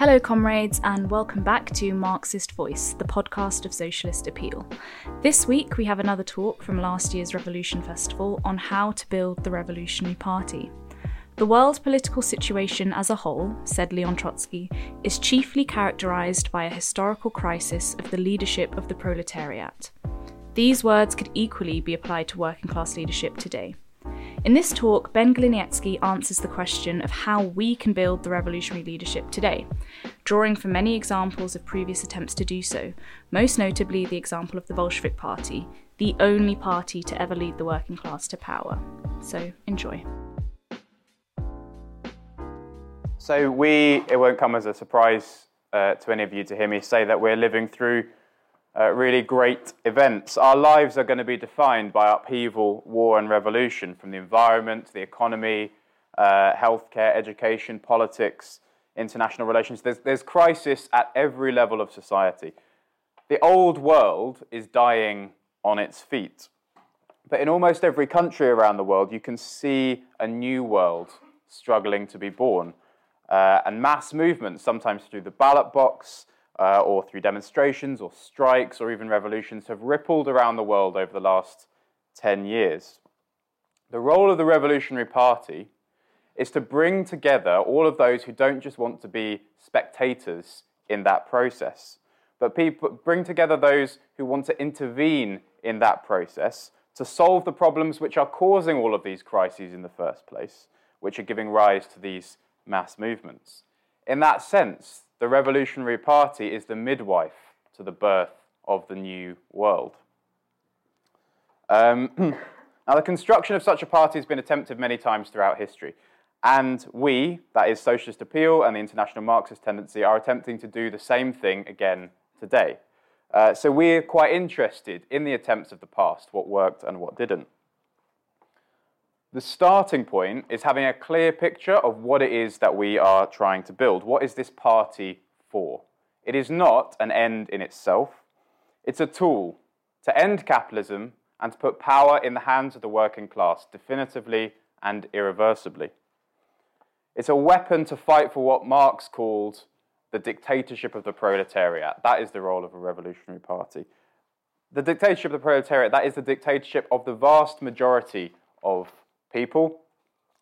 Hello comrades and welcome back to Marxist Voice, the podcast of Socialist Appeal. This week we have another talk from last year's Revolution Festival on how to build the revolutionary party. The world political situation as a whole, said Leon Trotsky, is chiefly characterised by a historical crisis of the leadership of the proletariat. These words could equally be applied to working class leadership today. In this talk, Ben Gliniecki answers the question of how we can build the revolutionary leadership today, drawing from many examples of previous attempts to do so, most notably the example of the Bolshevik Party, the only party to ever lead the working class to power. So, enjoy. So it won't come as a surprise to any of you to hear me say that we're living through really great events. Our lives are going to be defined by upheaval, war and revolution, from the environment, the economy, healthcare, education, politics, international relations. There's crisis at every level of society. The old world is dying on its feet. But in almost every country around the world, you can see a new world struggling to be born. And mass movements, sometimes through the ballot box, or through demonstrations or strikes or even revolutions, have rippled around the world over the last 10 years. The role of the Revolutionary Party is to bring together all of those who don't just want to be spectators in that process, but bring together those who want to intervene in that process to solve the problems which are causing all of these crises in the first place, which are giving rise to these mass movements. In that sense, the Revolutionary Party is the midwife to the birth of the new world. Now, the construction of such a party has been attempted many times throughout history, and we, that is Socialist Appeal and the International Marxist Tendency, are attempting to do the same thing again today. So we're quite interested in the attempts of the past, what worked and what didn't. The starting point is having a clear picture of what it is that we are trying to build. What is this party for? It is not an end in itself. It's a tool to end capitalism and to put power in the hands of the working class definitively and irreversibly. It's a weapon to fight for what Marx called the dictatorship of the proletariat. That is the role of a revolutionary party. The dictatorship of the proletariat, that is the dictatorship of the vast majority of people,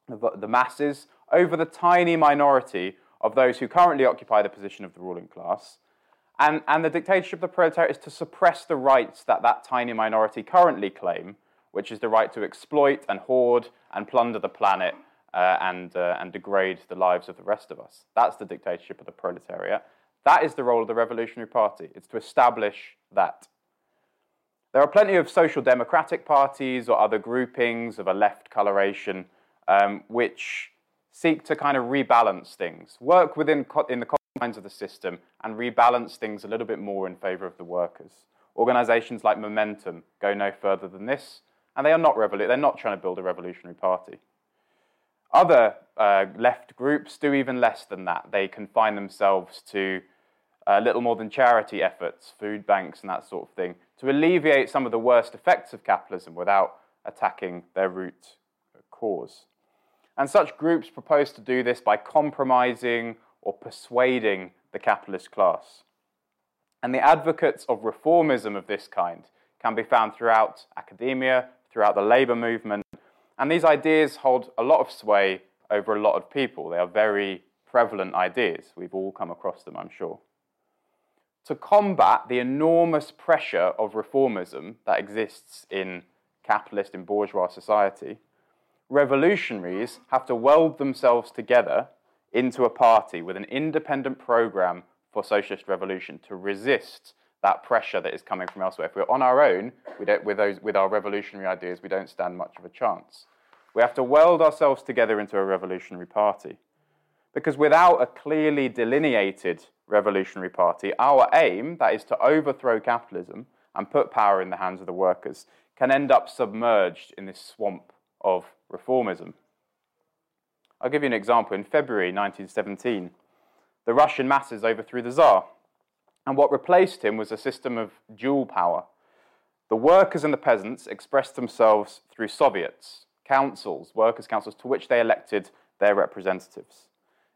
the masses, over the tiny minority of those who currently occupy the position of the ruling class. And the dictatorship of the proletariat is to suppress the rights that that tiny minority currently claim, which is the right to exploit and hoard and plunder the planet and degrade the lives of the rest of us. That's the dictatorship of the proletariat. That is the role of the Revolutionary Party. It's to establish that. There are plenty of social democratic parties or other groupings of a left coloration which seek to kind of rebalance things, work in the confines of the system and rebalance things a little bit more in favour of the workers. Organisations like Momentum go no further than this, and they are not they're not trying to build a revolutionary party. Other left groups do even less than that. They confine themselves to little more than charity efforts, food banks and that sort of thing, to alleviate some of the worst effects of capitalism without attacking their root cause. And such groups propose to do this by compromising or persuading the capitalist class. And the advocates of reformism of this kind can be found throughout academia, throughout the labour movement, and these ideas hold a lot of sway over a lot of people. They are very prevalent ideas. We've all come across them, I'm sure. To combat the enormous pressure of reformism that exists in capitalist and bourgeois society, revolutionaries have to weld themselves together into a party with an independent program for socialist revolution to resist that pressure that is coming from elsewhere. If we're on our own, with our revolutionary ideas, we don't stand much of a chance. We have to weld ourselves together into a revolutionary party. Because without a clearly delineated revolutionary party, our aim, that is to overthrow capitalism and put power in the hands of the workers, can end up submerged in this swamp of reformism. I'll give you an example. In February 1917, the Russian masses overthrew the Tsar, and what replaced him was a system of dual power. The workers and the peasants expressed themselves through Soviets, councils, workers' councils, to which they elected their representatives.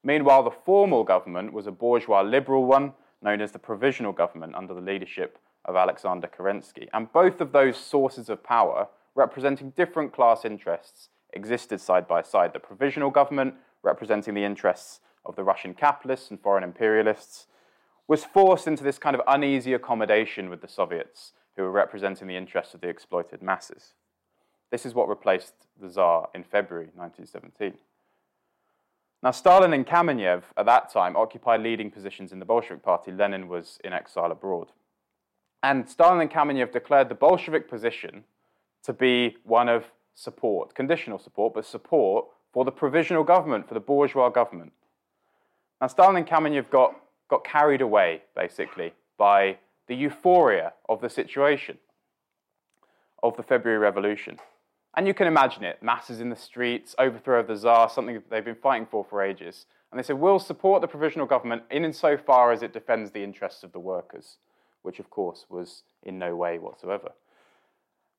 Meanwhile, the formal government was a bourgeois liberal one, known as the Provisional Government, under the leadership of Alexander Kerensky. And both of those sources of power, representing different class interests, existed side by side. The Provisional Government, representing the interests of the Russian capitalists and foreign imperialists, was forced into this kind of uneasy accommodation with the Soviets, who were representing the interests of the exploited masses. This is what replaced the Tsar in February 1917. Now, Stalin and Kamenev, at that time, occupied leading positions in the Bolshevik Party. Lenin was in exile abroad. And Stalin and Kamenev declared the Bolshevik position to be one of support, conditional support, but support for the provisional government, for the bourgeois government. Now, Stalin and Kamenev got carried away, basically, by the euphoria of the situation, of the February Revolution. And you can imagine it, masses in the streets, overthrow of the Tsar, something that they've been fighting for ages. And they said, we'll support the provisional government insofar as it defends the interests of the workers, which of course was in no way whatsoever.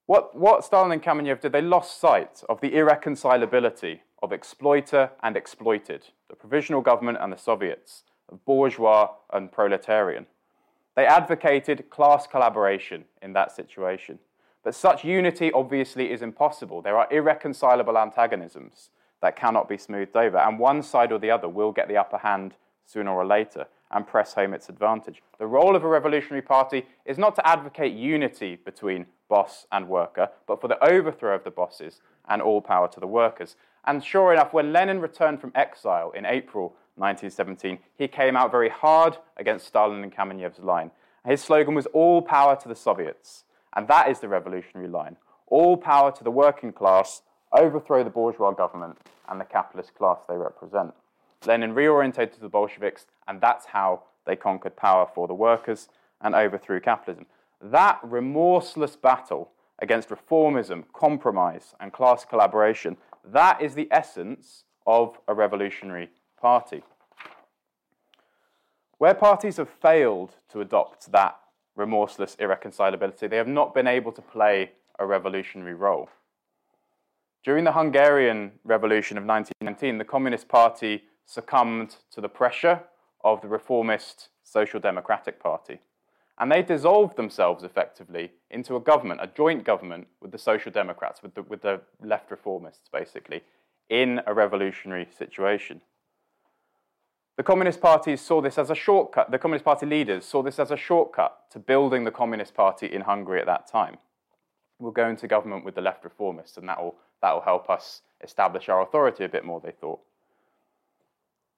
What Stalin and Kamenev did, they lost sight of the irreconcilability of exploiter and exploited, the provisional government and the Soviets, of bourgeois and proletarian. They advocated class collaboration in that situation. But such unity obviously is impossible. There are irreconcilable antagonisms that cannot be smoothed over, and one side or the other will get the upper hand sooner or later and press home its advantage. The role of a revolutionary party is not to advocate unity between boss and worker, but for the overthrow of the bosses and all power to the workers. And sure enough, when Lenin returned from exile in April 1917, he came out very hard against Stalin and Kamenev's line. His slogan was, all power to the Soviets. And that is the revolutionary line. All power to the working class, overthrow the bourgeois government and the capitalist class they represent. Lenin reorientated the Bolsheviks, and that's how they conquered power for the workers and overthrew capitalism. That remorseless battle against reformism, compromise, and class collaboration, that is the essence of a revolutionary party. Where parties have failed to adopt that remorseless irreconcilability, they have not been able to play a revolutionary role. During the Hungarian Revolution of 1919, the Communist Party succumbed to the pressure of the reformist Social Democratic Party. And they dissolved themselves effectively into a government, a joint government with the Social Democrats, with the left reformists, basically, in a revolutionary situation. The Communist Party saw this as a shortcut. The Communist Party leaders saw this as a shortcut to building the Communist Party in Hungary at that time. We'll go into government with the left reformists, and that'll help us establish our authority a bit more, they thought.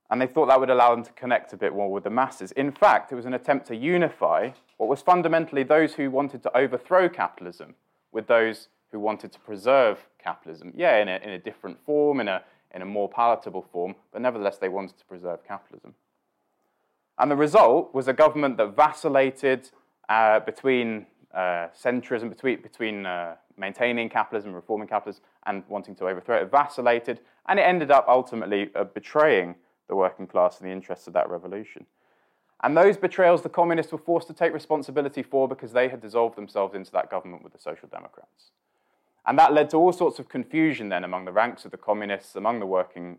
And they thought that would allow them to connect a bit more with the masses. In fact, it was an attempt to unify what was fundamentally those who wanted to overthrow capitalism with those who wanted to preserve capitalism. Yeah, in a different form, in a more palatable form, but nevertheless they wanted to preserve capitalism. And the result was a government that vacillated between centrism, between maintaining capitalism, reforming capitalism, and wanting to overthrow it. It vacillated, and it ended up ultimately betraying the working class in the interests of that revolution. And those betrayals the communists were forced to take responsibility for because they had dissolved themselves into that government with the Social Democrats. And that led to all sorts of confusion then among the ranks of the communists, among the working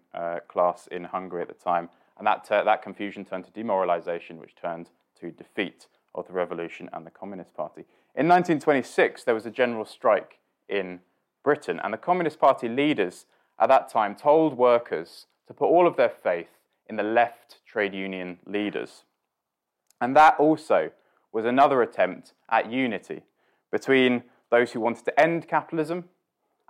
class in Hungary at the time. And that confusion turned to demoralization, which turned to defeat of the revolution and the Communist Party. In 1926, there was a general strike in Britain, and the Communist Party leaders at that time told workers to put all of their faith in the left trade union leaders. And that also was another attempt at unity between those who wanted to end capitalism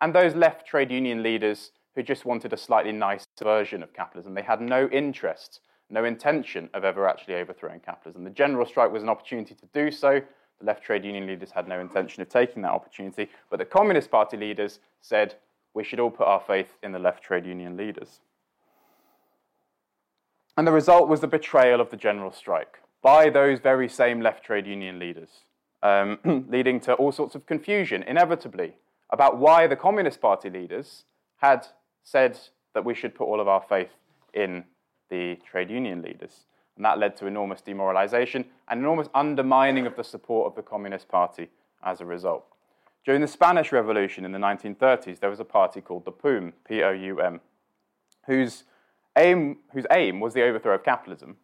and those left trade union leaders who just wanted a slightly nicer version of capitalism. They had no interest, no intention of ever actually overthrowing capitalism. The general strike was an opportunity to do so. The left trade union leaders had no intention of taking that opportunity, but the Communist Party leaders said, we should all put our faith in the left trade union leaders. And the result was the betrayal of the general strike by those very same left trade union leaders, leading to all sorts of confusion, inevitably, about why the Communist Party leaders had said that we should put all of our faith in the trade union leaders. And that led to enormous demoralization and enormous undermining of the support of the Communist Party as a result. During the Spanish Revolution in the 1930s, there was a party called the POUM, P-O-U-M, whose whose aim was the overthrow of capitalism.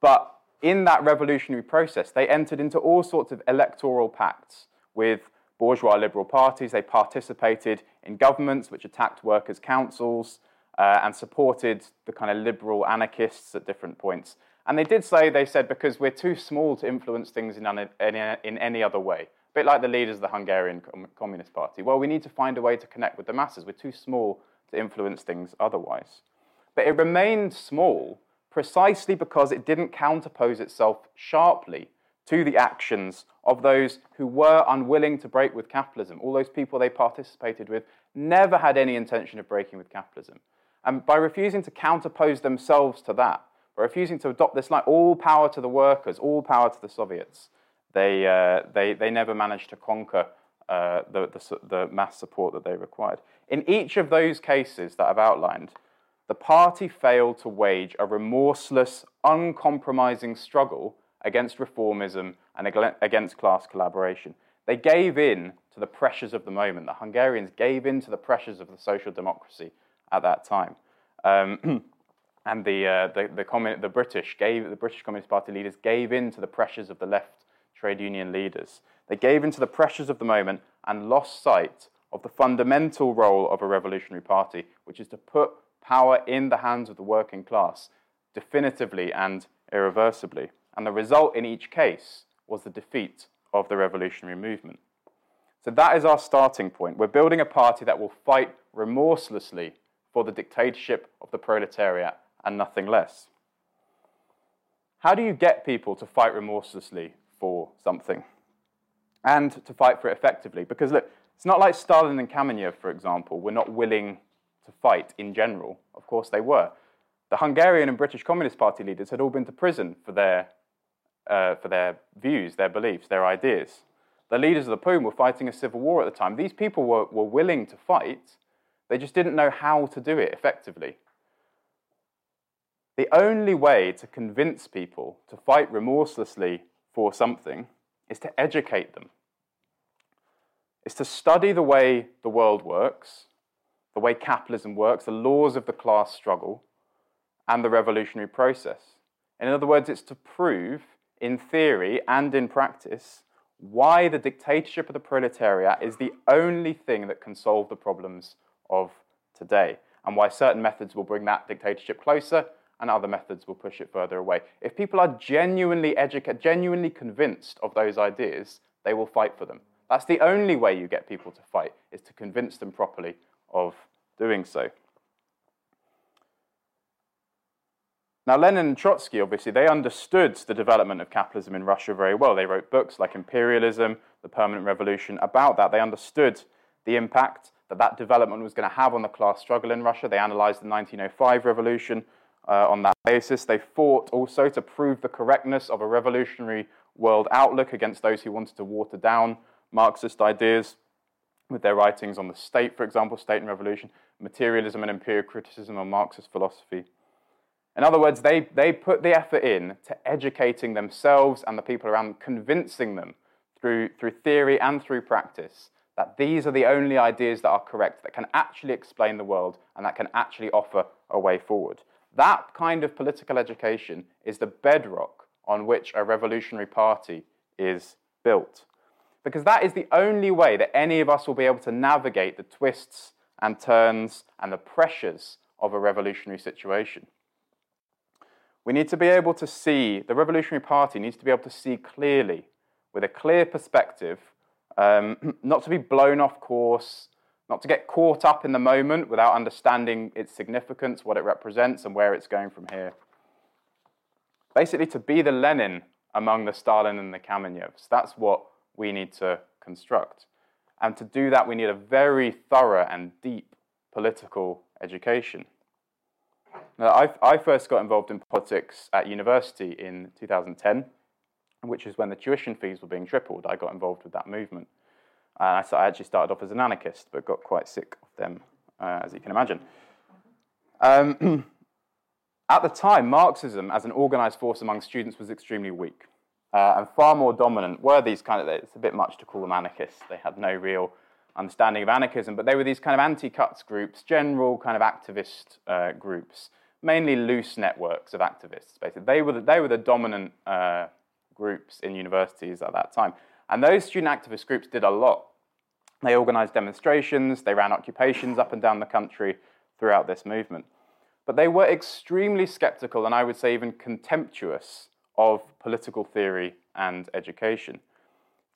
But in that revolutionary process, they entered into all sorts of electoral pacts with bourgeois liberal parties. They participated in governments which attacked workers' councils and supported the kind of liberal anarchists at different points. And they did so, they said, because we're too small to influence things in any other way. A bit like the leaders of the Hungarian Communist Party. Well, we need to find a way to connect with the masses. We're too small to influence things otherwise. But it remained small precisely because it didn't counterpose itself sharply to the actions of those who were unwilling to break with capitalism. All those people they participated with never had any intention of breaking with capitalism. And by refusing to counterpose themselves to that, by refusing to adopt this line, all power to the workers, all power to the Soviets, they never managed to conquer the mass support that they required. In each of those cases that I've outlined, the party failed to wage a remorseless, uncompromising struggle against reformism and against class collaboration. They gave in to the pressures of the moment. The Hungarians gave in to the pressures of the social democracy at that time. And the British Communist Party leaders gave in to the pressures of the left trade union leaders. They gave in to the pressures of the moment and lost sight of the fundamental role of a revolutionary party, which is to put power in the hands of the working class, definitively and irreversibly. And the result in each case was the defeat of the revolutionary movement. So that is our starting point. We're building a party that will fight remorselessly for the dictatorship of the proletariat and nothing less. How do you get people to fight remorselessly for something and to fight for it effectively? Because look, it's not like Stalin and Kamenev, for example, were not willing to fight in general. Of course they were. The Hungarian and British Communist Party leaders had all been to prison for their views, their beliefs, their ideas. The leaders of the POUM were fighting a civil war at the time. These people were willing to fight, they just didn't know how to do it effectively. The only way to convince people to fight remorselessly for something is to educate them. It's to study the way the world works, the way capitalism works, the laws of the class struggle, and the revolutionary process. In other words, it's to prove, in theory and in practice, why the dictatorship of the proletariat is the only thing that can solve the problems of today, and why certain methods will bring that dictatorship closer and other methods will push it further away. If people are genuinely educated, genuinely convinced of those ideas, they will fight for them. That's the only way you get people to fight, is to convince them properly of doing so. Now, Lenin and Trotsky, obviously, they understood the development of capitalism in Russia very well. They wrote books like Imperialism, The Permanent Revolution, about that. They understood the impact that that development was going to have on the class struggle in Russia. They analysed the 1905 revolution on that basis. They fought also to prove the correctness of a revolutionary world outlook against those who wanted to water down Marxist ideas with their writings on the state, for example, State and Revolution, Materialism and Imperial Criticism on Marxist philosophy. In other words, they put the effort in to educating themselves and the people around them, convincing them through theory and through practice that these are the only ideas that are correct, that can actually explain the world and that can actually offer a way forward. That kind of political education is the bedrock on which a revolutionary party is built. Because that is the only way that any of us will be able to navigate the twists and turns and the pressures of a revolutionary situation. We need to be able to see, the revolutionary party needs to be able to see clearly, with a clear perspective, not to be blown off course, not to get caught up in the moment without understanding its significance, what it represents, and where it's going from here. Basically, to be the Lenin among the Stalin and the Kamenevs. That's what we need to construct. And to do that, we need a very thorough and deep political education. Now, I first got involved in politics at university in 2010, which is when the tuition fees were being tripled. I got involved with that movement. So I actually started off as an anarchist, but got quite sick of them, as you can imagine. At the time, Marxism as an organised force among students was extremely weak. And far more dominant were these kind of, it's a bit much to call them anarchists. They had no real understanding of anarchism, but they were these kind of anti-cuts groups, general kind of activist groups, mainly loose networks of activists. Basically, they were the dominant groups in universities at that time, and those student activist groups did a lot. They organised demonstrations, they ran occupations up and down the country throughout this movement. But they were extremely sceptical and I would say even contemptuous of political theory and education.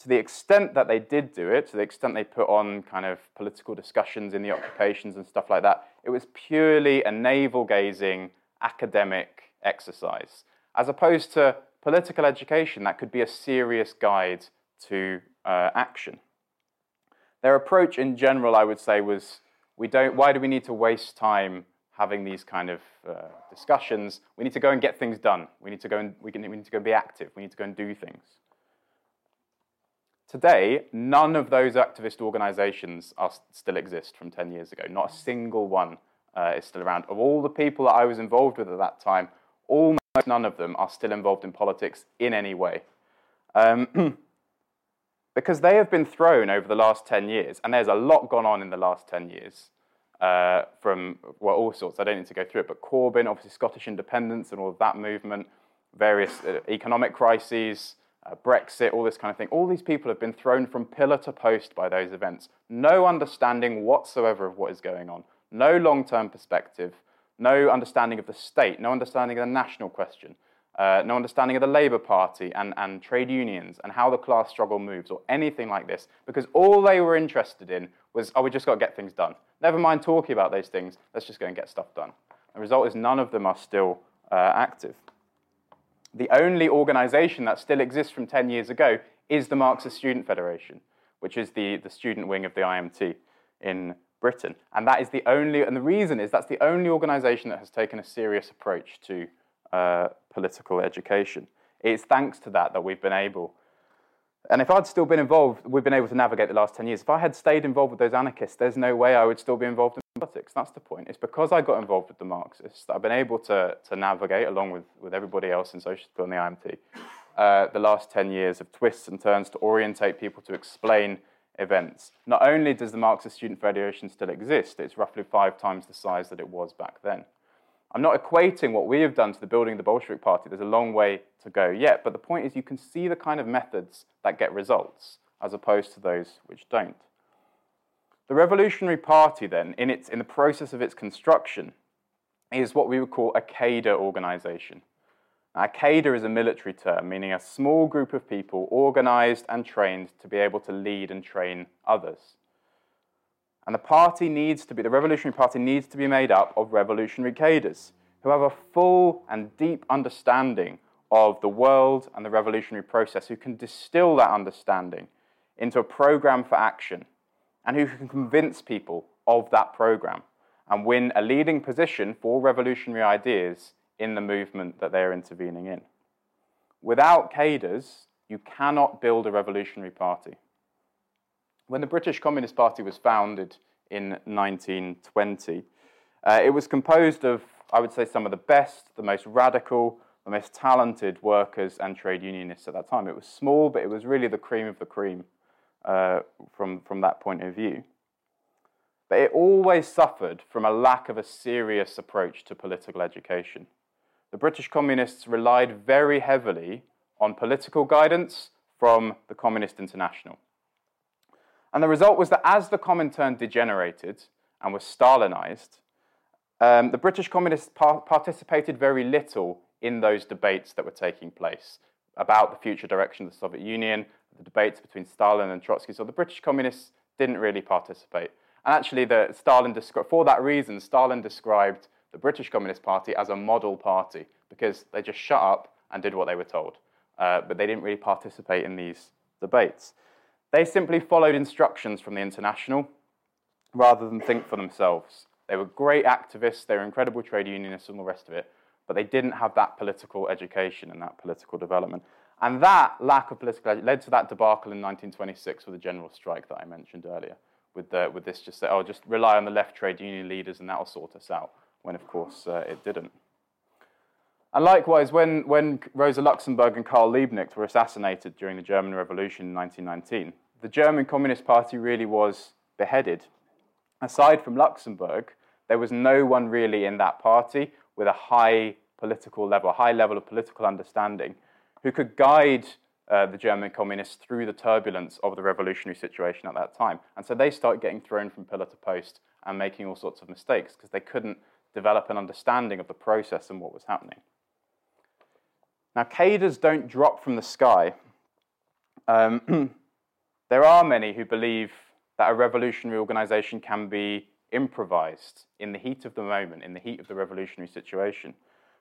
To the extent that they did do it, to the extent they put on kind of political discussions in the occupations and stuff like that, it was purely a navel-gazing academic exercise, as opposed to political education that could be a serious guide to action. Their approach in general, I would say, was why do we need to waste time having these kind of discussions? We need to go and get things done. We need to go and be active. We need to go and do things. Today, none of those activist organizations still exist from 10 years ago. Not a single one is still around. Of all the people that I was involved with at that time, almost none of them are still involved in politics in any way. Because they have been thrown over the last 10 years, and there's a lot gone on in the last 10 years from, well, all sorts. I don't need to go through it, but Corbyn, obviously Scottish independence and all of that movement, various economic crises, Brexit, all this kind of thing. All these people have been thrown from pillar to post by those events. No understanding whatsoever of what is going on. No long-term perspective. No understanding of the state. No understanding of the national question. No understanding of the Labour Party and trade unions and how the class struggle moves or anything like this, because all they were interested in was, oh, we just got to get things done. Never mind talking about those things, let's just go and get stuff done. The result is none of them are still active. The only organisation that still exists from 10 years ago is the Marxist Student Federation, which is the student wing of the IMT in Britain. And that is the only, and the reason is that's the only organisation that has taken a serious approach to political education. It's thanks to that that we've been able, and if I'd still been involved, we've been able to navigate the last 10 years. If I had stayed involved with those anarchists, there's no way I would still be involved in politics. That's the point. It's because I got involved with the Marxists that I've been able to navigate, along with everybody else in Socialist Appeal and the IMT, the last 10 years of twists and turns to orientate people, to explain events. Not only does the Marxist Student Federation still exist, it's roughly 5 times the size that it was back then. I'm not equating what we have done to the building of the Bolshevik Party. There's a long way to go yet, but the point is you can see the kind of methods that get results as opposed to those which don't. The Revolutionary Party then, in the process of its construction, is what we would call a cadre organisation. A cadre is a military term, meaning a small group of people organised and trained to be able to lead and train others. And the Revolutionary Party needs to be made up of revolutionary cadres who have a full and deep understanding of the world and the revolutionary process, who can distill that understanding into a program for action and who can convince people of that program and win a leading position for revolutionary ideas in the movement that they're intervening in. Without cadres, you cannot build a revolutionary party. When the British Communist Party was founded in 1920, it was composed of, I would say, some of the best, the most radical, the most talented workers and trade unionists at that time. It was small, but it was really the cream of the cream from that point of view. But it always suffered from a lack of a serious approach to political education. The British Communists relied very heavily on political guidance from the Communist International. And the result was that as the Comintern degenerated and was Stalinized, the British Communists participated very little in those debates that were taking place about the future direction of the Soviet Union, the debates between Stalin and Trotsky. So the British Communists didn't really participate. And actually, for that reason, Stalin described the British Communist Party as a model party, because they just shut up and did what they were told. But they didn't really participate in these debates. They simply followed instructions from the International rather than think for themselves. They were great activists, they were incredible trade unionists and all the rest of it, but they didn't have that political education and that political development. And that lack of political education led to that debacle in 1926 with the general strike that I mentioned earlier, with this just say, oh, just rely on the left trade union leaders and that'll sort us out, when of course it didn't. And likewise, when Rosa Luxemburg and Karl Liebknecht were assassinated during the German Revolution in 1919, the German Communist Party really was beheaded. Aside from Luxemburg, there was no one really in that party with a high political level, a high level of political understanding, who could guide the German communists through the turbulence of the revolutionary situation at that time. And so they start getting thrown from pillar to post and making all sorts of mistakes because they couldn't develop an understanding of the process and what was happening. Now, cadres don't drop from the sky. There are many who believe that a revolutionary organization can be improvised in the heat of the moment, in the heat of the revolutionary situation.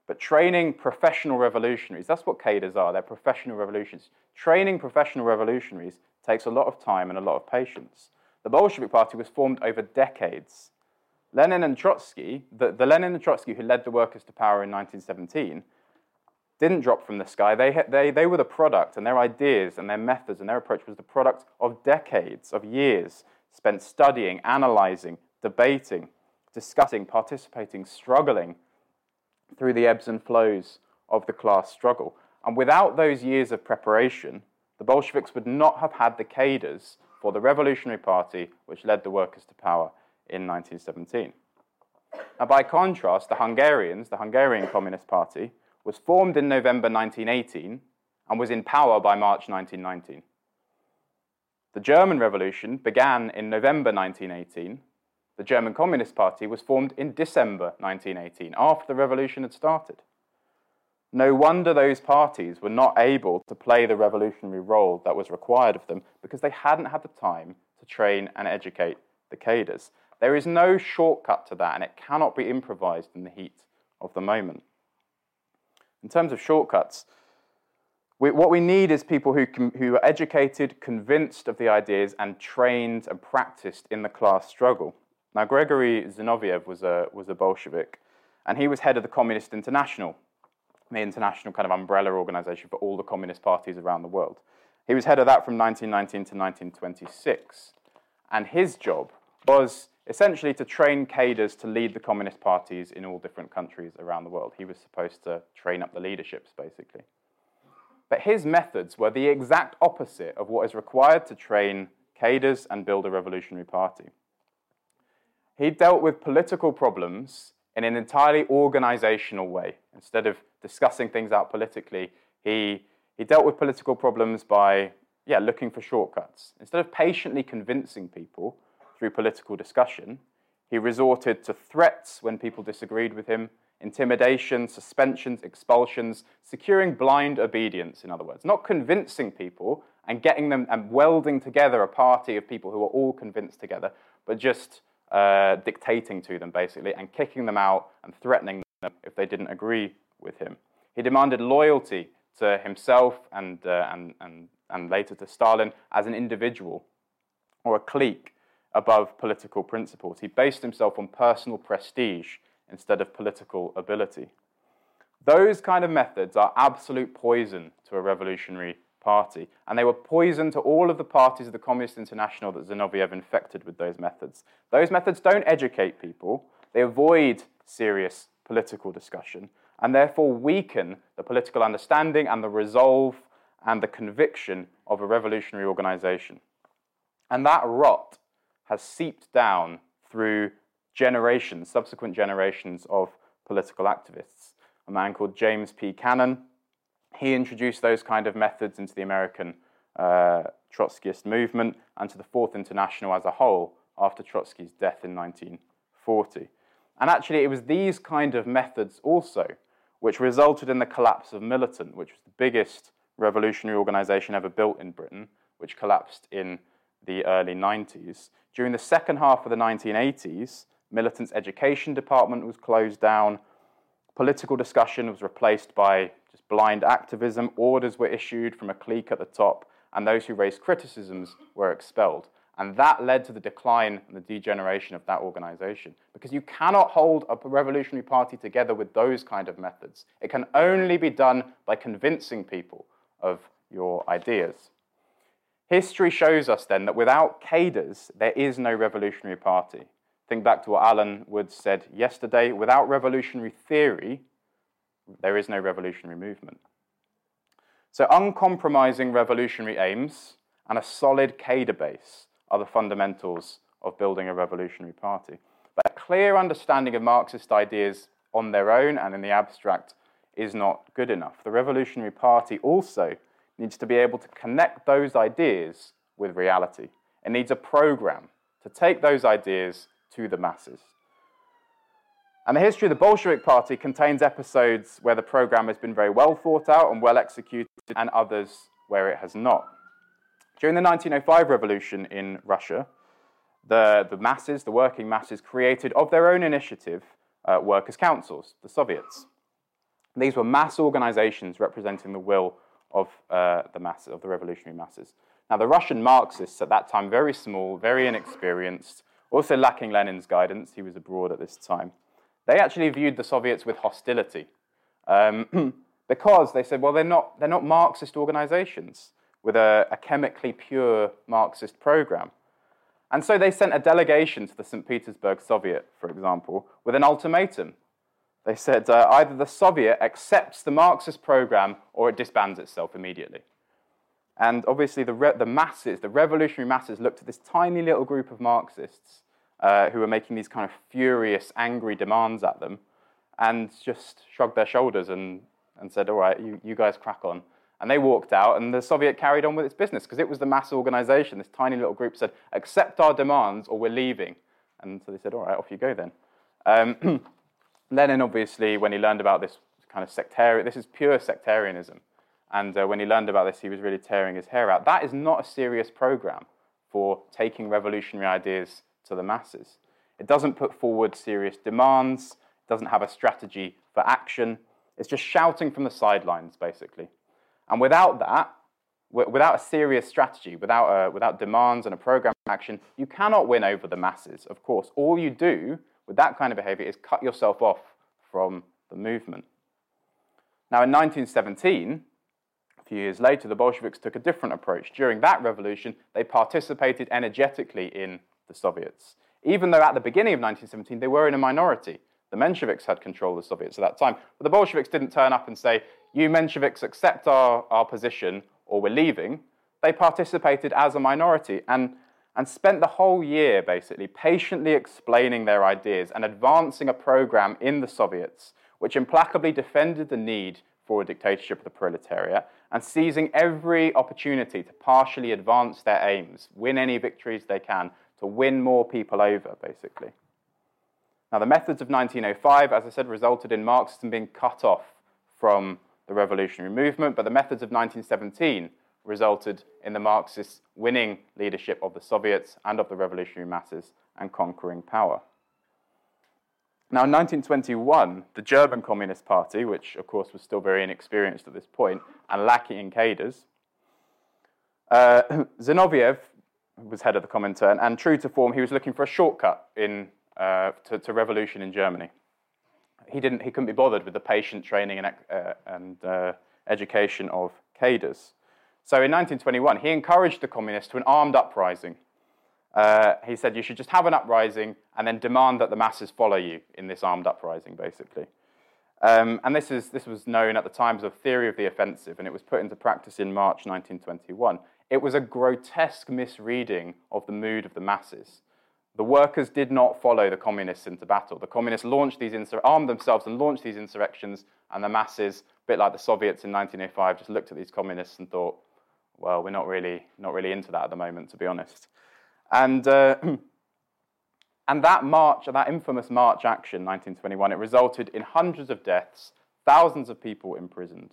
But training professional revolutionaries, that's what cadres are, they're professional revolutionaries. Training professional revolutionaries takes a lot of time and a lot of patience. The Bolshevik Party was formed over decades. Lenin and Trotsky, the Lenin and Trotsky who led the workers to power in 1917, didn't drop from the sky. They were the product, and their ideas and their methods and their approach was the product of decades, of years spent studying, analyzing, debating, discussing, participating, struggling, through the ebbs and flows of the class struggle. And without those years of preparation, the Bolsheviks would not have had the cadres for the Revolutionary Party, which led the workers to power in 1917. Now, by contrast, the Hungarians, the Hungarian Communist Party, was formed in November 1918 and was in power by March 1919. The German Revolution began in November 1918. The German Communist Party was formed in December 1918, after the revolution had started. No wonder those parties were not able to play the revolutionary role that was required of them, because they hadn't had the time to train and educate the cadres. There is no shortcut to that, and it cannot be improvised in the heat of the moment. In terms of shortcuts, what we need is people who are educated, convinced of the ideas, and trained and practiced in the class struggle. Now, Gregory Zinoviev was a Bolshevik, and he was head of the Communist International, the international kind of umbrella organization for all the communist parties around the world. He was head of that from 1919 to 1926, and his job was essentially to train cadres to lead the communist parties in all different countries around the world. He was supposed to train up the leaderships, basically. But his methods were the exact opposite of what is required to train cadres and build a revolutionary party. He dealt with political problems in an entirely organizational way. Instead of discussing things out politically, he dealt with political problems by looking for shortcuts. Instead of patiently convincing people through political discussion, he resorted to threats when people disagreed with him, intimidation, suspensions, expulsions, securing blind obedience, in other words. Not convincing people and getting them and welding together a party of people who are all convinced together, but just dictating to them, basically, and kicking them out and threatening them if they didn't agree with him. He demanded loyalty to himself and later to Stalin as an individual or a clique above political principles. He based himself on personal prestige instead of political ability. Those kind of methods are absolute poison to a revolutionary party, and they were poison to all of the parties of the Communist International that Zinoviev infected with those methods. Those methods don't educate people, they avoid serious political discussion, and therefore weaken the political understanding and the resolve and the conviction of a revolutionary organization. And that rot has seeped down through generations, subsequent generations of political activists. A man called James P. Cannon, he introduced those kind of methods into the American Trotskyist movement and to the Fourth International as a whole after Trotsky's death in 1940. And actually, it was these kind of methods also which resulted in the collapse of Militant, which was the biggest revolutionary organization ever built in Britain, which collapsed in the early 90s. During the second half of the 1980s, Militant's education department was closed down, political discussion was replaced by blind activism, orders were issued from a clique at the top, and those who raised criticisms were expelled. And that led to the decline and the degeneration of that organization. Because you cannot hold a revolutionary party together with those kind of methods. It can only be done by convincing people of your ideas. History shows us then that without cadres, there is no revolutionary party. Think back to what Alan Woods said yesterday, without revolutionary theory, there is no revolutionary movement. So uncompromising revolutionary aims and a solid cadre base are the fundamentals of building a revolutionary party. But a clear understanding of Marxist ideas on their own and in the abstract is not good enough. The Revolutionary Party also needs to be able to connect those ideas with reality. It needs a program to take those ideas to the masses. And the history of the Bolshevik Party contains episodes where the program has been very well thought out and well executed, and others where it has not. During the 1905 revolution in Russia, the masses, the working masses, created of their own initiative workers' councils, the Soviets. These were mass organizations representing the will of the masses, of the revolutionary masses. Now, the Russian Marxists at that time, very small, very inexperienced, also lacking Lenin's guidance, he was abroad at this time, they actually viewed the Soviets with hostility because they said, well, they're not Marxist organizations with a chemically pure Marxist program. And so they sent a delegation to the St. Petersburg Soviet, for example, with an ultimatum. They said, either the Soviet accepts the Marxist program or it disbands itself immediately. And obviously the revolutionary masses looked at this tiny little group of Marxists who were making these kind of furious, angry demands at them and just shrugged their shoulders and said, all right, you guys crack on. And they walked out, and the Soviet carried on with its business because it was the mass organization. This tiny little group said, accept our demands or we're leaving. And so they said, all right, off you go then. Lenin, obviously, when he learned about this kind of sectarian, this is pure sectarianism. And when he learned about this, he was really tearing his hair out. That is not a serious program for taking revolutionary ideas to the masses. It doesn't put forward serious demands. It doesn't have a strategy for action. It's just shouting from the sidelines, basically. And without that, without a serious strategy, without demands and a program of action, you cannot win over the masses, of course. All you do with that kind of behavior is cut yourself off from the movement. Now, in 1917, a few years later, the Bolsheviks took a different approach. During that revolution, they participated energetically in the Soviets. Even though at the beginning of 1917, they were in a minority. The Mensheviks had control of the Soviets at that time. But the Bolsheviks didn't turn up and say, you Mensheviks accept our position or we're leaving. They participated as a minority and spent the whole year basically patiently explaining their ideas and advancing a program in the Soviets which implacably defended the need for a dictatorship of the proletariat and seizing every opportunity to partially advance their aims, win any victories they can, to win more people over, basically. Now, the methods of 1905, as I said, resulted in Marxism being cut off from the revolutionary movement, but the methods of 1917 resulted in the Marxists winning leadership of the Soviets and of the revolutionary masses and conquering power. Now, in 1921, the German Communist Party, which, of course, was still very inexperienced at this point and lacking in cadres, Zinoviev was head of the Comintern, and true to form, he was looking for a shortcut to revolution in Germany. He couldn't be bothered with the patient training and education of cadres. So in 1921, he encouraged the communists to an armed uprising. He said, you should just have an uprising and then demand that the masses follow you in this armed uprising, basically. And this was known at the time as a theory of the offensive, and it was put into practice in March 1921. It was a grotesque misreading of the mood of the masses. The workers did not follow the communists into battle. The communists armed themselves and launched these insurrections, and the masses, a bit like the Soviets in 1905, just looked at these communists and thought, well, we're not really into that at the moment, to be honest. And that march, that infamous March Action, 1921, it resulted in hundreds of deaths, thousands of people imprisoned.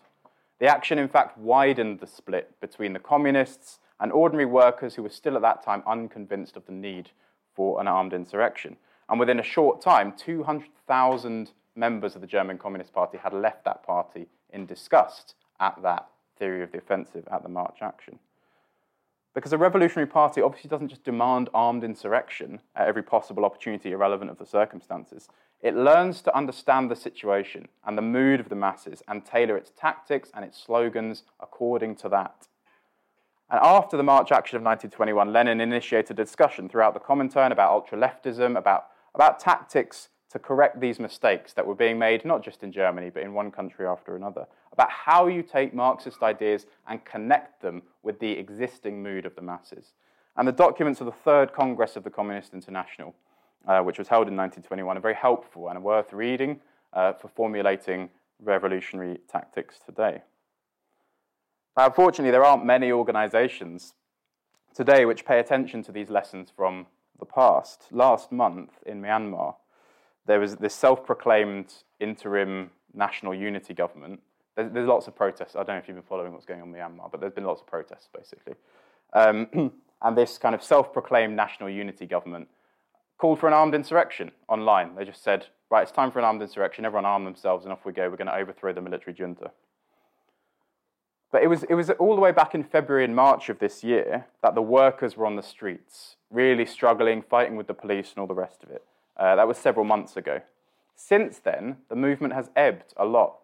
The action, in fact, widened the split between the communists and ordinary workers who were still at that time unconvinced of the need for an armed insurrection. And within a short time, 200,000 members of the German Communist Party had left that party in disgust at that theory of the offensive, at the March Action. Because the revolutionary party obviously doesn't just demand armed insurrection at every possible opportunity irrelevant of the circumstances. It learns to understand the situation and the mood of the masses and tailor its tactics and its slogans according to that. And after the March Action of 1921, Lenin initiated a discussion throughout the Comintern about ultra-leftism, about tactics to correct these mistakes that were being made, not just in Germany, but in one country after another, about how you take Marxist ideas and connect them with the existing mood of the masses. And the documents of the Third Congress of the Communist International, which was held in 1921, are very helpful and are worth reading. for formulating revolutionary tactics today. Now, unfortunately, there aren't many organizations today which pay attention to these lessons from the past. Last month in Myanmar, there was this self-proclaimed interim national unity government. There's lots of protests. I don't know if you've been following what's going on in Myanmar, but there's been lots of protests, basically. And this kind of self-proclaimed national unity government called for an armed insurrection online. They just said, right, it's time for an armed insurrection. Everyone arm themselves, and off we go. We're going to overthrow the military junta. But it was all the way back in February and March of this year that the workers were on the streets, really struggling, fighting with the police and all the rest of it. That was several months ago. Since then, the movement has ebbed a lot.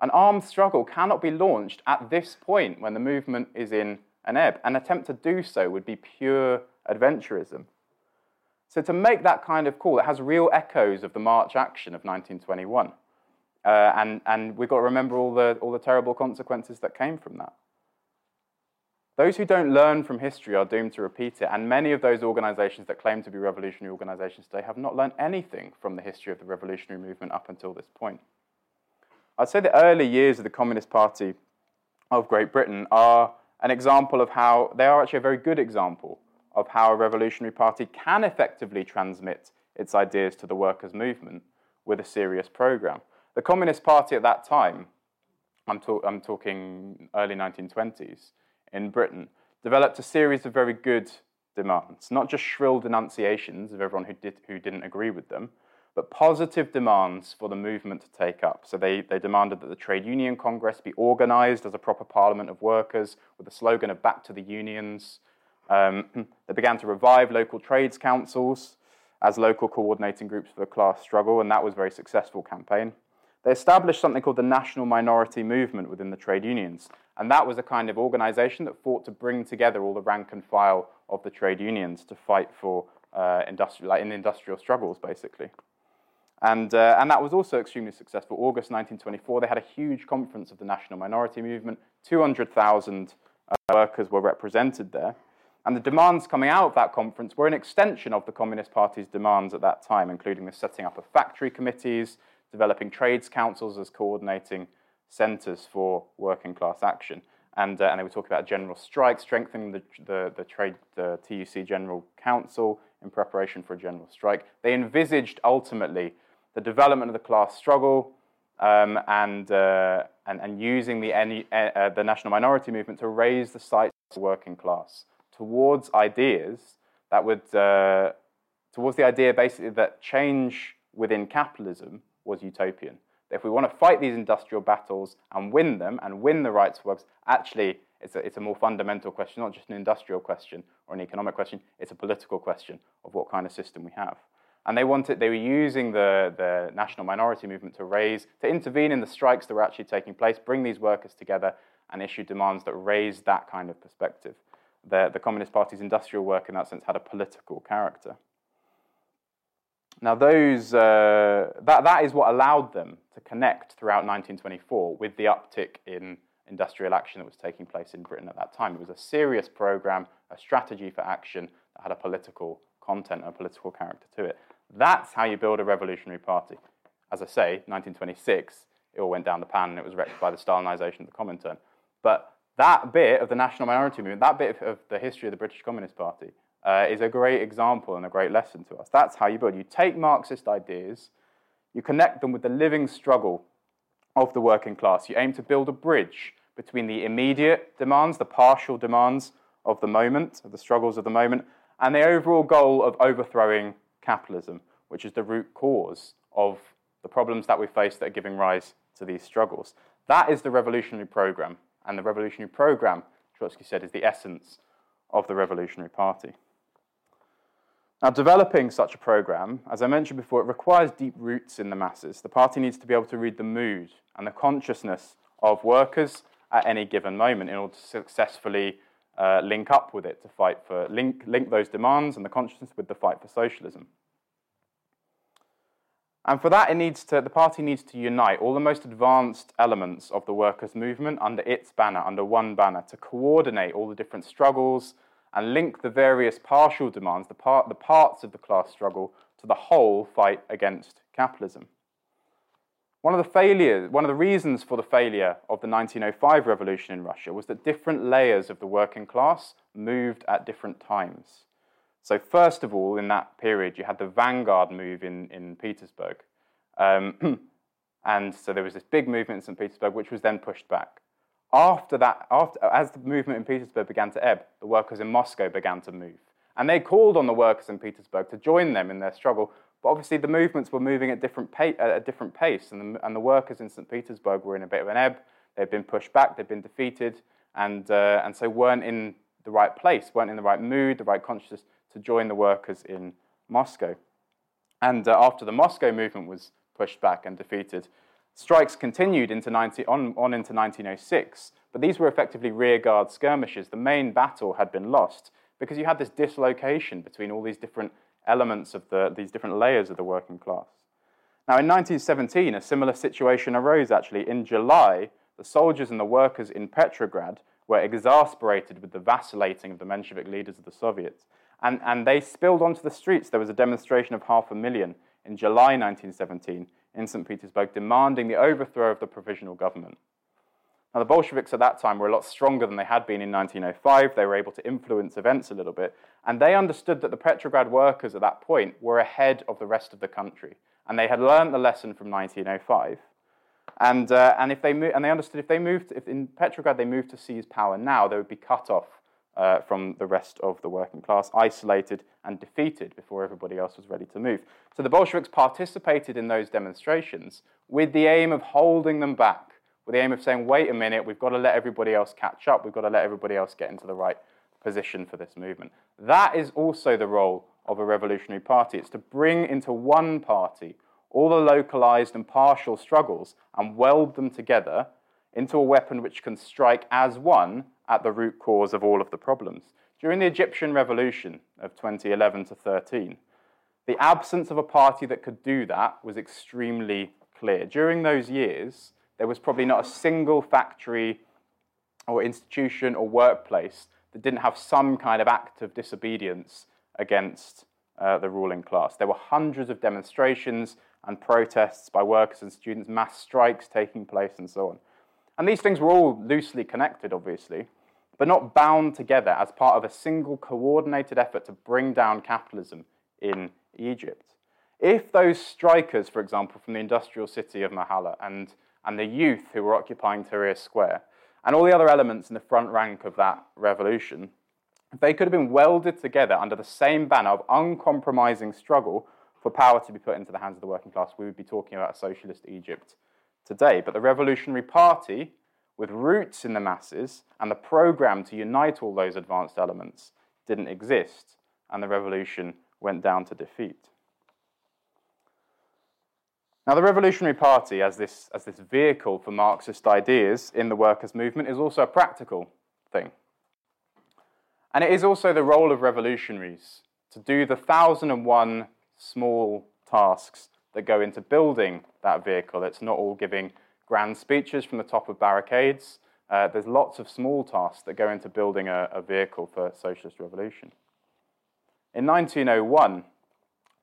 An armed struggle cannot be launched at this point when the movement is in an ebb. An attempt to do so would be pure adventurism. So to make that kind of call, it has real echoes of the March Action of 1921. And we've got to remember all the terrible consequences that came from that. Those who don't learn from history are doomed to repeat it, and many of those organizations that claim to be revolutionary organizations today have not learned anything from the history of the revolutionary movement up until this point. I'd say the early years of the Communist Party of Great Britain are an example of how, they are actually a very good example of how a revolutionary party can effectively transmit its ideas to the workers' movement with a serious program. The Communist Party at that time, I'm talking early 1920s, in Britain, developed a series of very good demands, not just shrill denunciations of everyone who didn't agree with them, but positive demands for the movement to take up. So they demanded that the Trade Union Congress be organized as a proper parliament of workers with the slogan of back to the unions. They began to revive local trades councils as local coordinating groups for the class struggle, and that was a very successful campaign. They established something called the National Minority Movement within the trade unions. And that was a kind of organization that fought to bring together all the rank and file of the trade unions to fight for industrial struggles, basically. And that was also extremely successful. August 1924, they had a huge conference of the National Minority Movement. 200,000 workers were represented there. And the demands coming out of that conference were an extension of the Communist Party's demands at that time, including the setting up of factory committees, developing trades councils as coordinating centres for working class action. And they were talking about general strike, strengthening the TUC General Council in preparation for a general strike. They envisaged, ultimately, the development of the class struggle and using the National Minority Movement to raise the sights of the working class towards ideas that would... towards the idea, basically, that change within capitalism was utopian. If we want to fight these industrial battles and win them and win the rights works, actually it's a more fundamental question, not just an industrial question or an economic question, it's a political question of what kind of system we have. And they were using the National Minority Movement to intervene in the strikes that were actually taking place, bring these workers together and issue demands that raised that kind of perspective. The Communist Party's industrial work in that sense had a political character. Now, that is what allowed them to connect throughout 1924 with the uptick in industrial action that was taking place in Britain at that time. It was a serious program, a strategy for action that had a political content and a political character to it. That's how you build a revolutionary party. As I say, 1926, it all went down the pan and it was wrecked by the Stalinization of the Comintern. But that bit of the National Minority Movement, that bit of the history of the British Communist Party, is a great example and a great lesson to us. That's how you build. You take Marxist ideas, you connect them with the living struggle of the working class. You aim to build a bridge between the immediate demands, the partial demands of the moment, of the struggles of the moment, and the overall goal of overthrowing capitalism, which is the root cause of the problems that we face that are giving rise to these struggles. That is the revolutionary program, and the revolutionary program, Trotsky said, is the essence of the Revolutionary Party. Now, developing such a program, as I mentioned before, it requires deep roots in the masses. The party needs to be able to read the mood and the consciousness of workers at any given moment in order to successfully link up with it, to fight for, link those demands and the consciousness with the fight for socialism. And for that, the party needs to unite all the most advanced elements of the workers' movement under its banner, under one banner, to coordinate all the different struggles and link the various partial demands, the parts of the class struggle, to the whole fight against capitalism. One of the reasons for the failure of the 1905 revolution in Russia was that different layers of the working class moved at different times. So first of all, in that period, you had the vanguard move in Petersburg. And so there was this big movement in St. Petersburg, which was then pushed back. After that, as the movement in Petersburg began to ebb, the workers in Moscow began to move. And they called on the workers in Petersburg to join them in their struggle. But obviously, the movements were moving at a different pace, and the workers in St. Petersburg were in a bit of an ebb. They'd been pushed back, they'd been defeated, and so weren't in the right place, weren't in the right mood, the right consciousness to join the workers in Moscow. And after the Moscow movement was pushed back and defeated, strikes continued into 1906, but these were effectively rearguard skirmishes. The main battle had been lost because you had this dislocation between all these different elements of these different layers of the working class. Now, in 1917, a similar situation arose, actually. In July, the soldiers and the workers in Petrograd were exasperated with the vacillating of the Menshevik leaders of the Soviets, and they spilled onto the streets. There was a demonstration of 500,000 in July 1917 in St. Petersburg, demanding the overthrow of the provisional government. Now, the Bolsheviks at that time were a lot stronger than they had been in 1905. They were able to influence events a little bit, and they understood that the Petrograd workers at that point were ahead of the rest of the country, and they had learned the lesson from 1905. And they understood if in Petrograd they moved to seize power now, they would be cut off from the rest of the working class, isolated and defeated before everybody else was ready to move. So the Bolsheviks participated in those demonstrations with the aim of holding them back, with the aim of saying, wait a minute, we've got to let everybody else catch up, we've got to let everybody else get into the right position for this movement. That is also the role of a revolutionary party. It's to bring into one party all the localized and partial struggles and weld them together into a weapon which can strike as one at the root cause of all of the problems. During the Egyptian Revolution of 2011 to 2013, the absence of a party that could do that was extremely clear. During those years, there was probably not a single factory or institution or workplace that didn't have some kind of act of disobedience against the ruling class. There were hundreds of demonstrations and protests by workers and students, mass strikes taking place and so on. And these things were all loosely connected, obviously, but not bound together as part of a single coordinated effort to bring down capitalism in Egypt. If those strikers, for example, from the industrial city of Mahalla and the youth who were occupying Tahrir Square and all the other elements in the front rank of that revolution, if they could have been welded together under the same banner of uncompromising struggle for power to be put into the hands of the working class, we would be talking about a socialist Egypt today. But the revolutionary party, with roots in the masses and the program to unite all those advanced elements, didn't exist, and the revolution went down to defeat. Now, the revolutionary party, as this vehicle for Marxist ideas in the workers' movement, is also a practical thing. And it is also the role of revolutionaries to do the 1,001 small tasks that go into building that vehicle. It's not all giving grand speeches from the top of barricades. There's lots of small tasks that go into building a vehicle for socialist revolution. In 1901,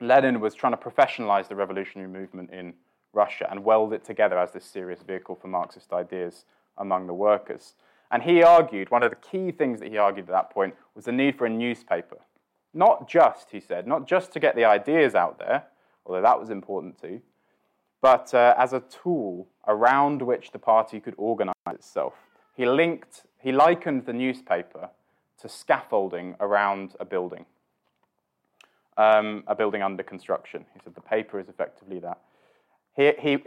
Lenin was trying to professionalize the revolutionary movement in Russia and weld it together as this serious vehicle for Marxist ideas among the workers. And he argued, one of the key things that he argued at that point was the need for a newspaper. Not just, he said, to get the ideas out there, although that was important too, but as a tool around which the party could organize itself. He likened the newspaper to scaffolding around a building. A building under construction. He said the paper is effectively that. He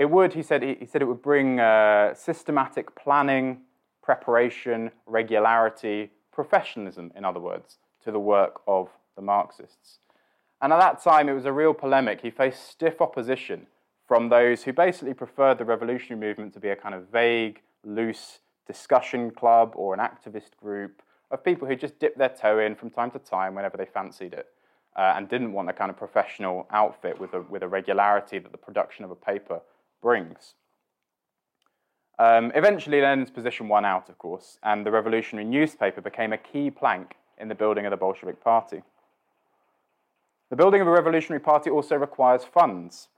said it would bring systematic planning, preparation, regularity, professionalism, in other words, to the work of the Marxists. And at that time, it was a real polemic. He faced stiff opposition from those who basically preferred the revolutionary movement to be a kind of vague, loose discussion club or an activist group of people who just dipped their toe in from time to time whenever they fancied it. And didn't want a kind of professional outfit with a regularity that the production of a paper brings. Eventually, Lenin's position won out, of course, and the revolutionary newspaper became a key plank in the building of the Bolshevik Party. The building of a revolutionary party also requires funds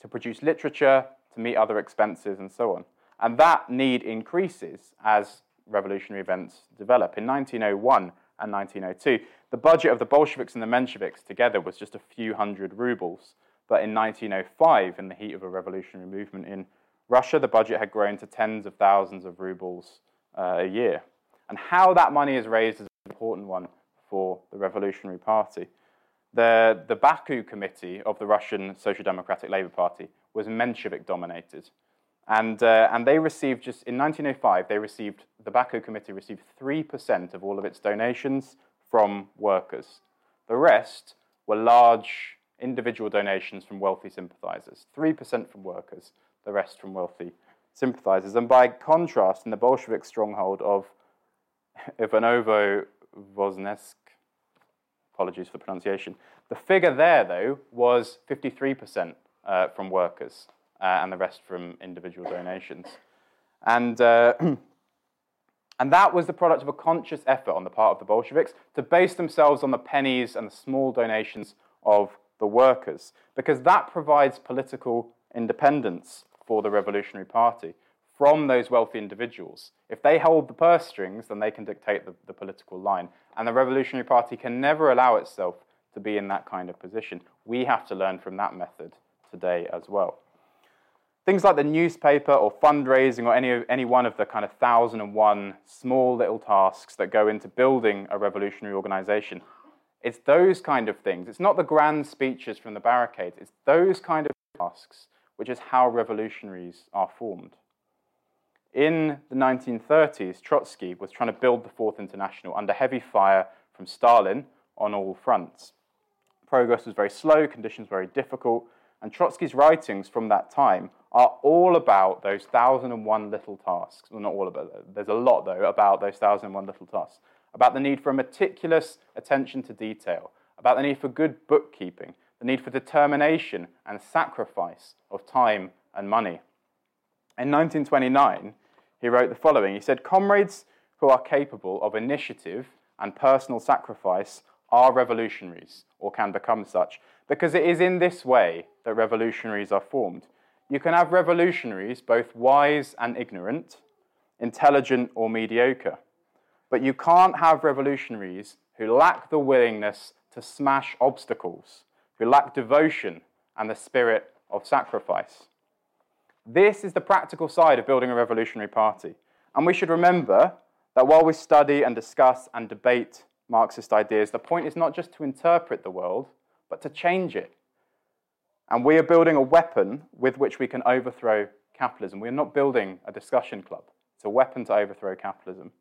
to produce literature, to meet other expenses and so on. And that need increases as revolutionary events develop. In 1901 and 1902, the budget of the Bolsheviks and the Mensheviks together was just a few hundred rubles. But in 1905, in the heat of a revolutionary movement in Russia, the budget had grown to tens of thousands of rubles a year. And how that money is raised is an important one for the Revolutionary Party. The Baku Committee of the Russian Social Democratic Labour Party was Menshevik dominated. And they received, just in 1905, they received, the Baku Committee received 3% of all of its donations from workers. The rest were large individual donations from wealthy sympathizers. 3% from workers, the rest from wealthy sympathizers. And by contrast, in the Bolshevik stronghold of Ivanovo-Voznesensk, apologies for the pronunciation, the figure there, though, was 53% from workers and the rest from individual donations. And that was the product of a conscious effort on the part of the Bolsheviks to base themselves on the pennies and the small donations of the workers, because that provides political independence for the Revolutionary Party from those wealthy individuals. If they hold the purse strings, then they can dictate the political line. And the Revolutionary Party can never allow itself to be in that kind of position. We have to learn from that method today as well. Things like the newspaper or fundraising or any one of the kind of 1,001 small little tasks that go into building a revolutionary organization, it's those kind of things. It's not the grand speeches from the barricades. It's those kind of tasks, which is how revolutionaries are formed. In the 1930s, Trotsky was trying to build the Fourth International under heavy fire from Stalin on all fronts. Progress was very slow, conditions very difficult, and Trotsky's writings from that time are all about those 1,001 little tasks. Well, not all about it. There's a lot, though, about those 1,001 little tasks. About the need for a meticulous attention to detail, about the need for good bookkeeping, the need for determination and sacrifice of time and money. In 1929, he wrote the following. He said, "Comrades who are capable of initiative and personal sacrifice are revolutionaries, or can become such, because it is in this way that revolutionaries are formed. You can have revolutionaries both wise and ignorant, intelligent or mediocre, but you can't have revolutionaries who lack the willingness to smash obstacles, who lack devotion and the spirit of sacrifice." This is the practical side of building a revolutionary party. And we should remember that while we study and discuss and debate Marxist ideas, the point is not just to interpret the world, but to change it. And we are building a weapon with which we can overthrow capitalism. We are not building a discussion club. It's a weapon to overthrow capitalism.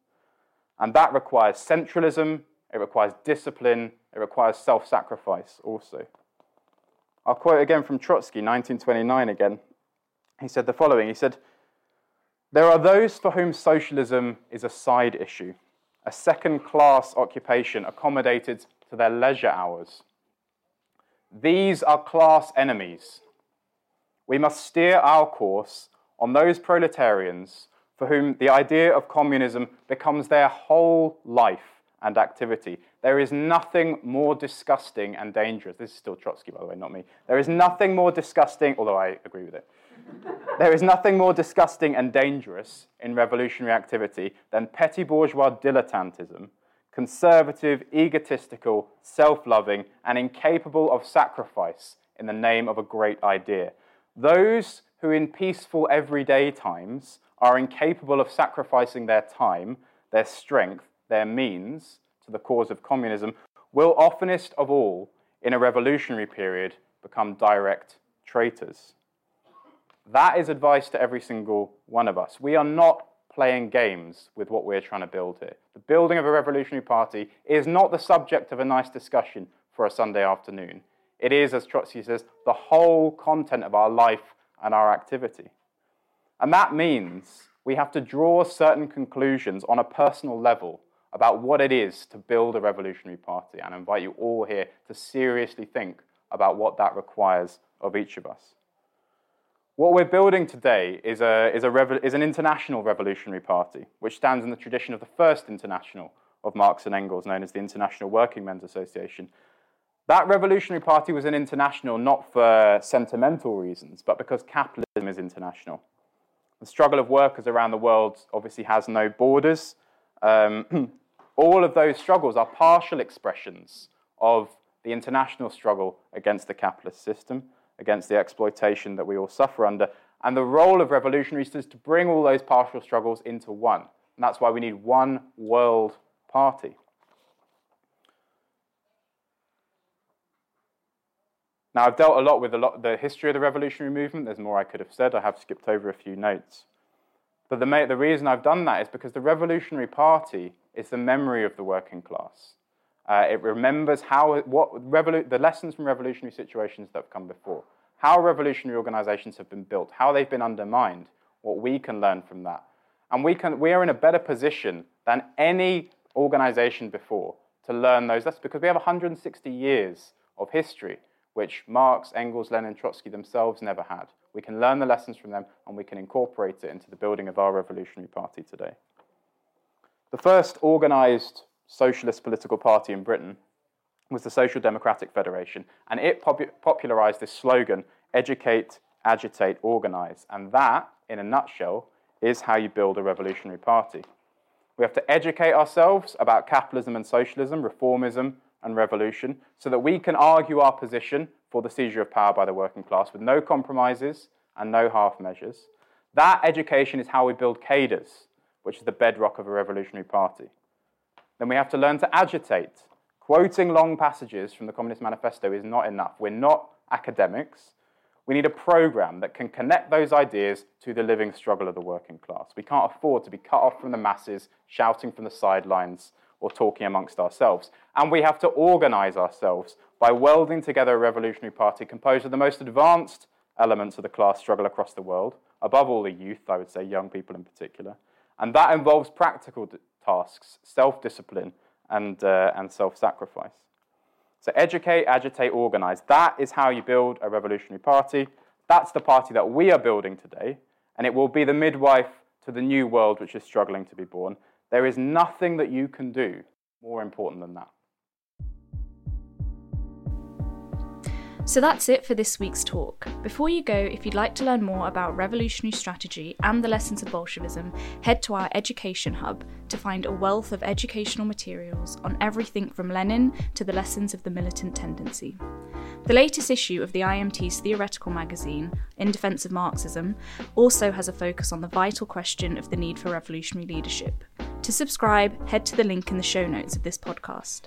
And that requires centralism, it requires discipline, it requires self-sacrifice also. I'll quote again from Trotsky, 1929 again. He said the following, he said, "There are those for whom socialism is a side issue, a second-class occupation accommodated to their leisure hours. These are class enemies. We must steer our course on those proletarians for whom the idea of communism becomes their whole life and activity. There is nothing more disgusting and dangerous." This is still Trotsky, by the way, not me. "There is nothing more disgusting," although I agree with it, "there is nothing more disgusting and dangerous in revolutionary activity than petty bourgeois dilettantism, conservative, egotistical, self-loving, and incapable of sacrifice in the name of a great idea. Those who in peaceful everyday times are incapable of sacrificing their time, their strength, their means to the cause of communism, will oftenest of all, in a revolutionary period, become direct traitors." That is advice to every single one of us. We are not playing games with what we're trying to build here. The building of a revolutionary party is not the subject of a nice discussion for a Sunday afternoon. It is, as Trotsky says, the whole content of our life and our activity. And that means we have to draw certain conclusions on a personal level about what it is to build a revolutionary party. And I invite you all here to seriously think about what that requires of each of us. What we're building today is an international revolutionary party, which stands in the tradition of the First International of Marx and Engels, known as the International Working Men's Association. That revolutionary party was an international, not for sentimental reasons, but because capitalism is international. The struggle of workers around the world obviously has no borders. All of those struggles are partial expressions of the international struggle against the capitalist system, against the exploitation that we all suffer under. And the role of revolutionaries is to bring all those partial struggles into one. And that's why we need one world party. Now, I've dealt a lot with the history of the revolutionary movement. There's more I could have said. I have skipped over a few notes. But the reason I've done that is because the revolutionary party is the memory of the working class. It remembers the lessons from revolutionary situations that have come before, how revolutionary organizations have been built, how they've been undermined, what we can learn from that. And we are in a better position than any organization before to learn those lessons, because we have 160 years of history, which Marx, Engels, Lenin, Trotsky themselves never had. We can learn the lessons from them, and we can incorporate it into the building of our revolutionary party today. The first organized socialist political party in Britain was the Social Democratic Federation, and it popularized this slogan, educate, agitate, organize. And that, in a nutshell, is how you build a revolutionary party. We have to educate ourselves about capitalism and socialism, reformism and revolution, so that we can argue our position for the seizure of power by the working class with no compromises and no half measures. That education is how we build cadres, which is the bedrock of a revolutionary party. Then we have to learn to agitate. Quoting long passages from the Communist Manifesto is not enough. We're not academics. We need a program that can connect those ideas to the living struggle of the working class. We can't afford to be cut off from the masses, shouting from the sidelines, or talking amongst ourselves. And we have to organize ourselves by welding together a revolutionary party composed of the most advanced elements of the class struggle across the world, above all the youth, I would say, young people in particular. And that involves practical tasks, self-discipline, and self-sacrifice. So educate, agitate, organize. That is how you build a revolutionary party. That's the party that we are building today, and it will be the midwife to the new world which is struggling to be born. There is nothing that you can do more important than that. So that's it for this week's talk. Before you go, if you'd like to learn more about revolutionary strategy and the lessons of Bolshevism, head to our Education Hub to find a wealth of educational materials on everything from Lenin to the lessons of the militant tendency. The latest issue of the IMT's theoretical magazine, In Defence of Marxism, also has a focus on the vital question of the need for revolutionary leadership. To subscribe, head to the link in the show notes of this podcast.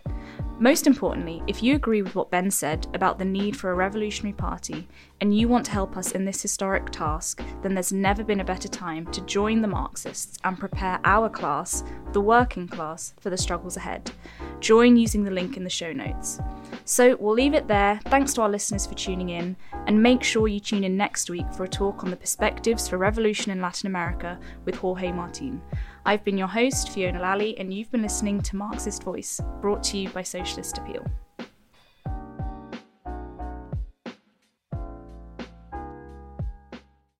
Most importantly, if you agree with what Ben said about the need for a revolutionary party and you want to help us in this historic task, then there's never been a better time to join the Marxists and prepare our class, the working class, for the struggles ahead. Join using the link in the show notes. So we'll leave it there. Thanks to our listeners for tuning in, and make sure you tune in next week for a talk on the perspectives for revolution in Latin America with Jorge Martín. I've been your host, Fiona Lally, and you've been listening to Marxist Voice, brought to you by Socialist Appeal.